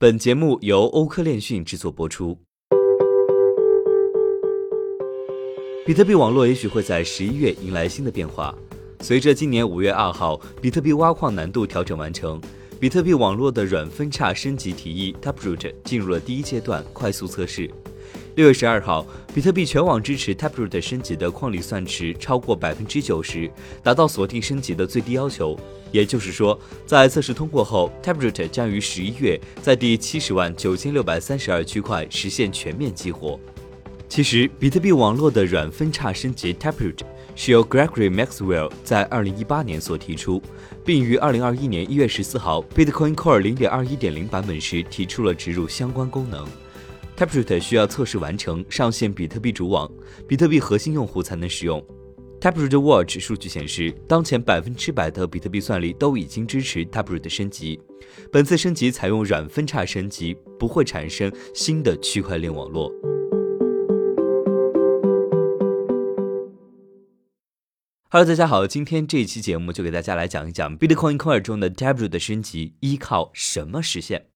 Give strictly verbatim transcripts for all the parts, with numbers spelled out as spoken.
本节目由欧科链讯制作播出。比特币网络也许会在十一月迎来新的变化。随着今年五月二号比特币挖矿难度调整完成，比特币网络的软分叉升级提议 Taproot 进入了第一阶段快速测试。六月十二号，比特币全网支持 Taproot 升级的矿力算池超过 百分之九十， 达到锁定升级的最低要求。也就是说，在测试通过后， Taproot 将于十一月在第七十万九千六百三十二区块实现全面激活。其实，比特币网络的软分叉升级 Taproot 是由 Gregory Maxwell 在二零一八年所提出，并于二零二一年一月十四号 Bitcoin Core 零点二一点零 版本时提出了植入相关功能。Taproot 需要测试完成，上线比特币主网，比特币核心用户才能使用。Taproot Watch 数据显示，当前 百分之百 的比特币算力都已经支持 Taproot 升级。本次升级采用软分叉升级，不会产生新的区块链网络。Hello， 大家好，今天这一期节目就给大家来讲一讲 Bitcoin Core 中的 Taproot 的升级依靠什么实现。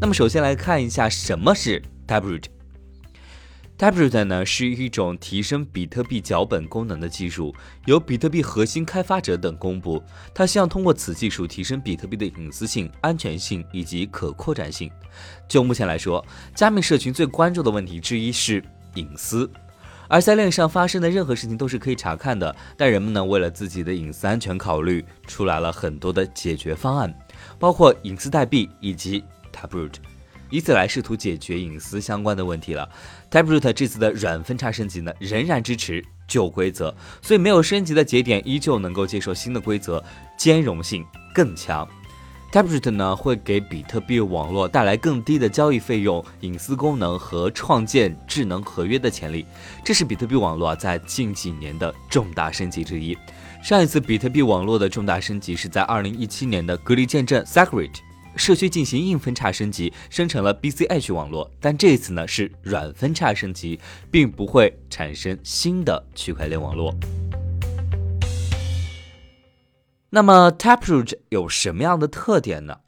那么首先来看一下什么是 Taproot。Taproot 呢是一种提升比特币脚本功能的技术，由比特币核心开发者等公布。它希望通过此技术提升比特币的隐私性、安全性以及可扩展性。就目前来说，加密社群最关注的问题之一是隐私。而在链上发生的任何事情都是可以查看的，但人们呢为了自己的隐私安全考虑，出来了很多的解决方案，包括隐私代币以及Taproot， 以此来试图解决隐私相关的问题了。 Taproot 这次的软分叉升级呢，仍然支持旧规则，所以没有升级的节点依旧能够接受新的规则，兼容性更强。 Taproot 呢会给比特币网络带来更低的交易费用、隐私功能和创建智能合约的潜力，这是比特币网络、啊、在近几年的重大升级之一。上一次比特币网络的重大升级是在二零一七年的隔离见证 Secret社区进行硬分叉升级，生成了 P two S H 网络，但这一次呢是软分叉升级，并不会产生新的区块链网络。那么 Taproot 有什么样的特点呢？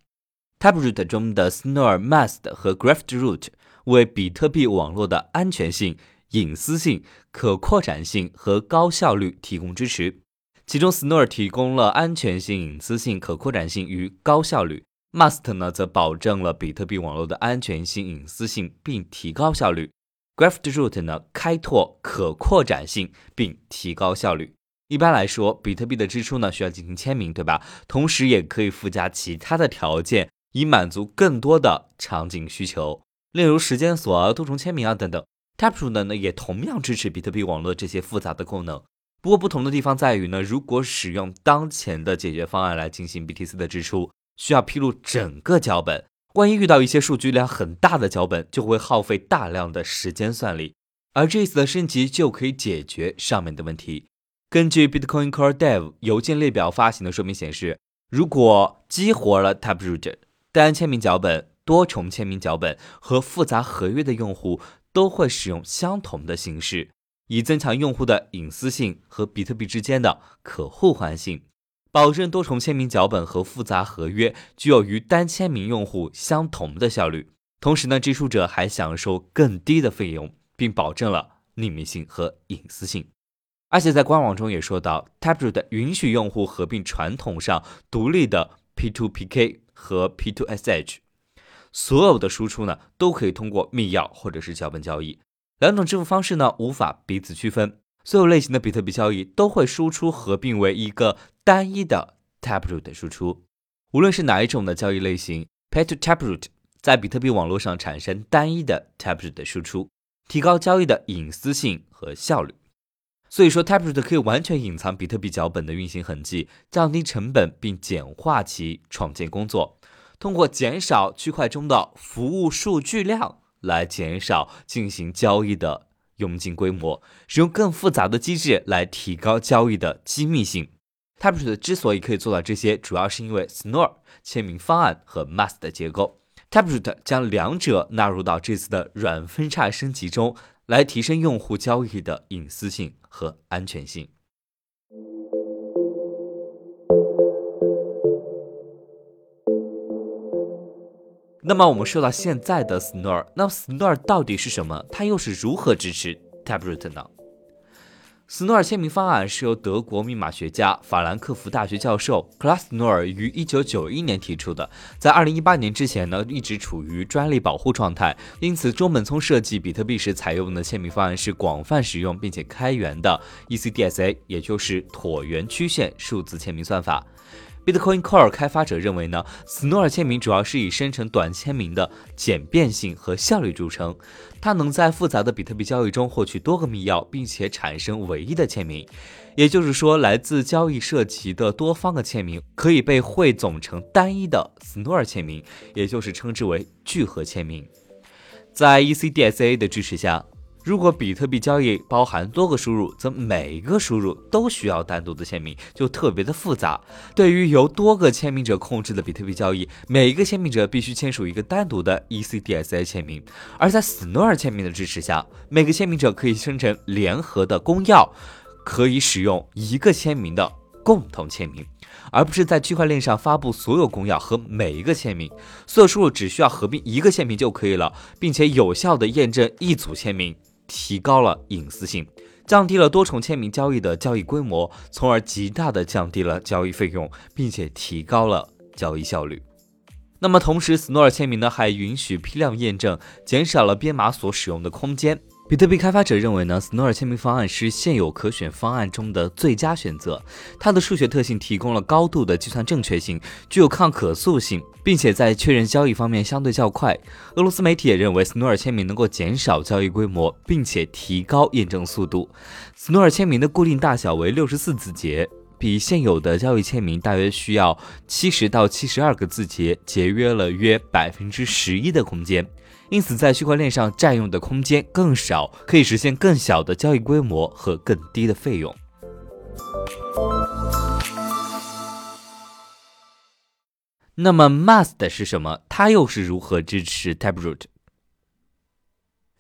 Taproot 中的 Schnorr、M A S T 和 Graftroot 为比特币网络的安全性、隐私性、可扩展性和高效率提供支持。其中 Schnorr 提供了安全性、隐私性、可扩展性与高效率，M A S T 呢则保证了比特币网络的安全性、隐私性并提高效率。 Graftroot 呢开拓可扩展性并提高效率。一般来说，比特币的支出呢需要进行签名，对吧？同时也可以附加其他的条件，以满足更多的场景需求，例如时间锁啊、多重签名啊等等。 Taproot 呢也同样支持比特币网络这些复杂的功能。不过不同的地方在于呢，如果使用当前的解决方案来进行 B T C 的支出，需要披露整个脚本，万一遇到一些数据量很大的脚本，就会耗费大量的时间算力，而这一次的升级就可以解决上面的问题。根据 Bitcoin Core Dev 邮件列表发行的说明显示，如果激活了 Taproot， 单签名脚本、多重签名脚本和复杂合约的用户都会使用相同的形式，以增强用户的隐私性和比特币之间的可互换性，保证多重签名脚本和复杂合约具有与单签名用户相同的效率。同时呢，支出者还享受更低的费用，并保证了匿名性和隐私性。而且在官网中也说到， Taproot 允许用户合并传统上独立的 P two P K 和 P two S H， 所有的输出呢都可以通过密钥或者是脚本交易。两种支付方式呢无法彼此区分，所有类型的比特币交易都会输出合并为一个单一的 Taproot 输出。无论是哪一种的交易类型， Pay to Taproot 在比特币网络上产生单一的 Taproot 输出，提高交易的隐私性和效率。所以说 Taproot 可以完全隐藏比特币脚本的运行痕迹，降低成本并简化其创建工作，通过减少区块中的服务数据量来减少进行交易的佣金规模，使用更复杂的机制来提高交易的机密性。 Taproot 之所以可以做到这些，主要是因为 Schnorr 签名方案和 M A S T 的结构。 Taproot 将两者纳入到这次的软分叉升级中，来提升用户交易的隐私性和安全性。那么我们说到现在的 Schnorr， 那 Schnorr 到底是什么？它又是如何支持 Taproot 呢？Schnorr签名方案是由德国密码学家、法兰克福大学教授 Claus Schnorr 于一九九一年提出的，在二零一八年之前呢，一直处于专利保护状态，因此中本聪设计比特币时采用的签名方案是广泛使用并且开源的 E C D S A， 也就是椭圆曲线数字签名算法。Bitcoin Core 开发者认为呢 ，Schnorr 签名主要是以生成短签名的简便性和效率著称。它能在复杂的比特币交易中获取多个密钥，并且产生唯一的签名。也就是说，来自交易涉及的多方的签名可以被汇总成单一的 Schnorr 签名，也就是称之为聚合签名。在 E C D S A 的支持下，如果比特币交易包含多个输入，则每一个输入都需要单独的签名，就特别的复杂。对于由多个签名者控制的比特币交易，每一个签名者必须签署一个单独的 E C D S A 签名。而在 Schnorr 签名的支持下，每个签名者可以生成联合的公钥，可以使用一个签名的共同签名，而不是在区块链上发布所有公钥和每一个签名。所有输入只需要合并一个签名就可以了，并且有效的验证一组签名，提高了隐私性，降低了多重签名交易的交易规模，从而极大的降低了交易费用，并且提高了交易效率。那么同时 Schnorr 签名呢，还允许批量验证，减少了编码所使用的空间。比特币开发者认为呢 Schnorr 签名方案是现有可选方案中的最佳选择。它的数学特性提供了高度的计算正确性，具有抗可塑性，并且在确认交易方面相对较快。俄罗斯媒体也认为 Schnorr 签名能够减少交易规模，并且提高验证速度。Schnorr 签名的固定大小为六十四字节，比现有的交易签名大约需要七十到七十二个字节，节约了约 百分之十一 的空间。因此在区块链上占用的空间更少，可以实现更小的交易规模和更低的费用。那么 M A S T 是什么？它又是如何支持 Taproot？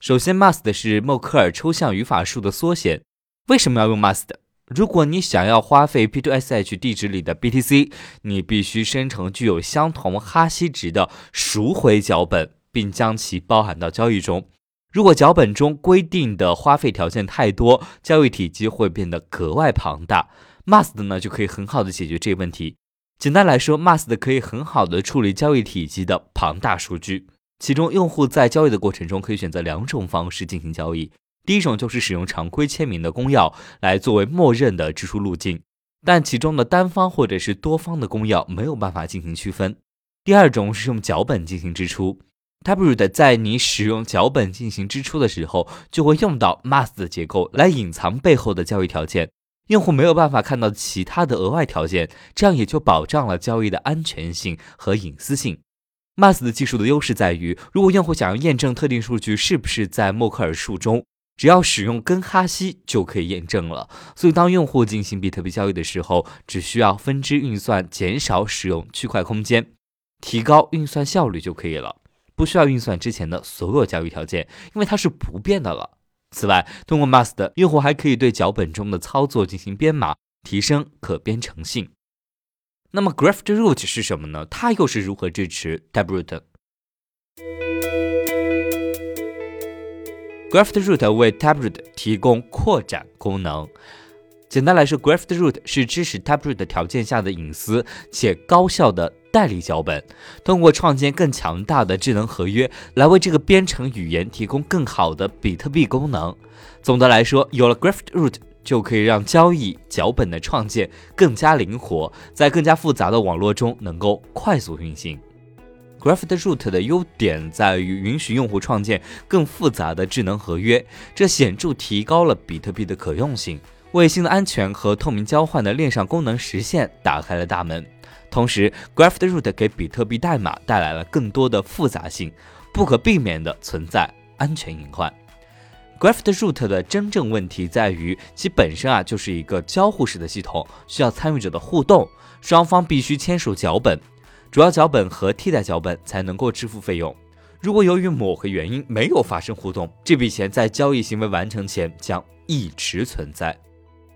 首先 M A S T 是默克尔抽象语法树的缩写。为什么要用 M A S T？如果你想要花费 P two S H 地址里的 B T C， 你必须生成具有相同哈希值的赎回脚本，并将其包含到交易中。如果脚本中规定的花费条件太多，交易体积会变得格外庞大。 M A S T 呢，就可以很好的解决这个问题。简单来说， M A S T 可以很好的处理交易体积的庞大数据。其中用户在交易的过程中可以选择两种方式进行交易。第一种就是使用常规签名的公钥来作为默认的支出路径，但其中的单方或者是多方的公钥没有办法进行区分。第二种是用脚本进行支出。 Taproot 在你使用脚本进行支出的时候，就会用到 M A S T 的结构来隐藏背后的交易条件，用户没有办法看到其他的额外条件，这样也就保障了交易的安全性和隐私性。M A S T 的技术的优势在于，如果用户想要验证特定数据是不是在默克尔树中，只要使用根哈希就可以验证了。所以当用户进行比特币交易的时候，只需要分支运算，减少使用区块空间，提高运算效率就可以了，不需要运算之前的所有交易条件，因为它是不变的了。此外，通过 M A S T， 用户还可以对脚本中的操作进行编码，提升可编程性。那么 Graftroot 是什么呢？它又是如何支持 Taproot？Graftroot 为 Taproot 提供扩展功能。简单来说， Graftroot 是支持 Taproot 条件下的隐私且高效的代理脚本，通过创建更强大的智能合约来为这个编程语言提供更好的比特币功能。总的来说，有了 Graftroot 就可以让交易脚本的创建更加灵活，在更加复杂的网络中能够快速运行。Graftroot 的优点在于允许用户创建更复杂的智能合约，这显著提高了比特币的可用性，为新的安全和透明交换的链上功能实现打开了大门。同时 Graftroot 给比特币代码带来了更多的复杂性，不可避免的存在安全隐患。Graftroot 的真正问题在于，其本身啊就是一个交互式的系统，需要参与者的互动，双方必须签署脚本，主要脚本和替代脚本才能够支付费用。如果由于某个原因没有发生互动，这笔钱在交易行为完成前将一直存在。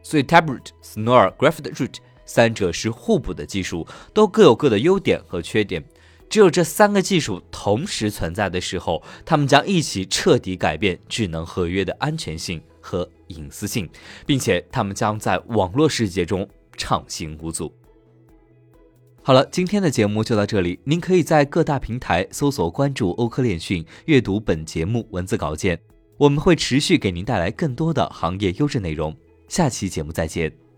所以 Taproot、Schnorr、Graftroot 三者是互补的技术，都各有各的优点和缺点。只有这三个技术同时存在的时候，它们将一起彻底改变智能合约的安全性和隐私性，并且它们将在网络世界中畅行无阻。好了，今天的节目就到这里，您可以在各大平台搜索关注欧科链讯，阅读本节目文字稿件，我们会持续给您带来更多的行业优质内容，下期节目再见。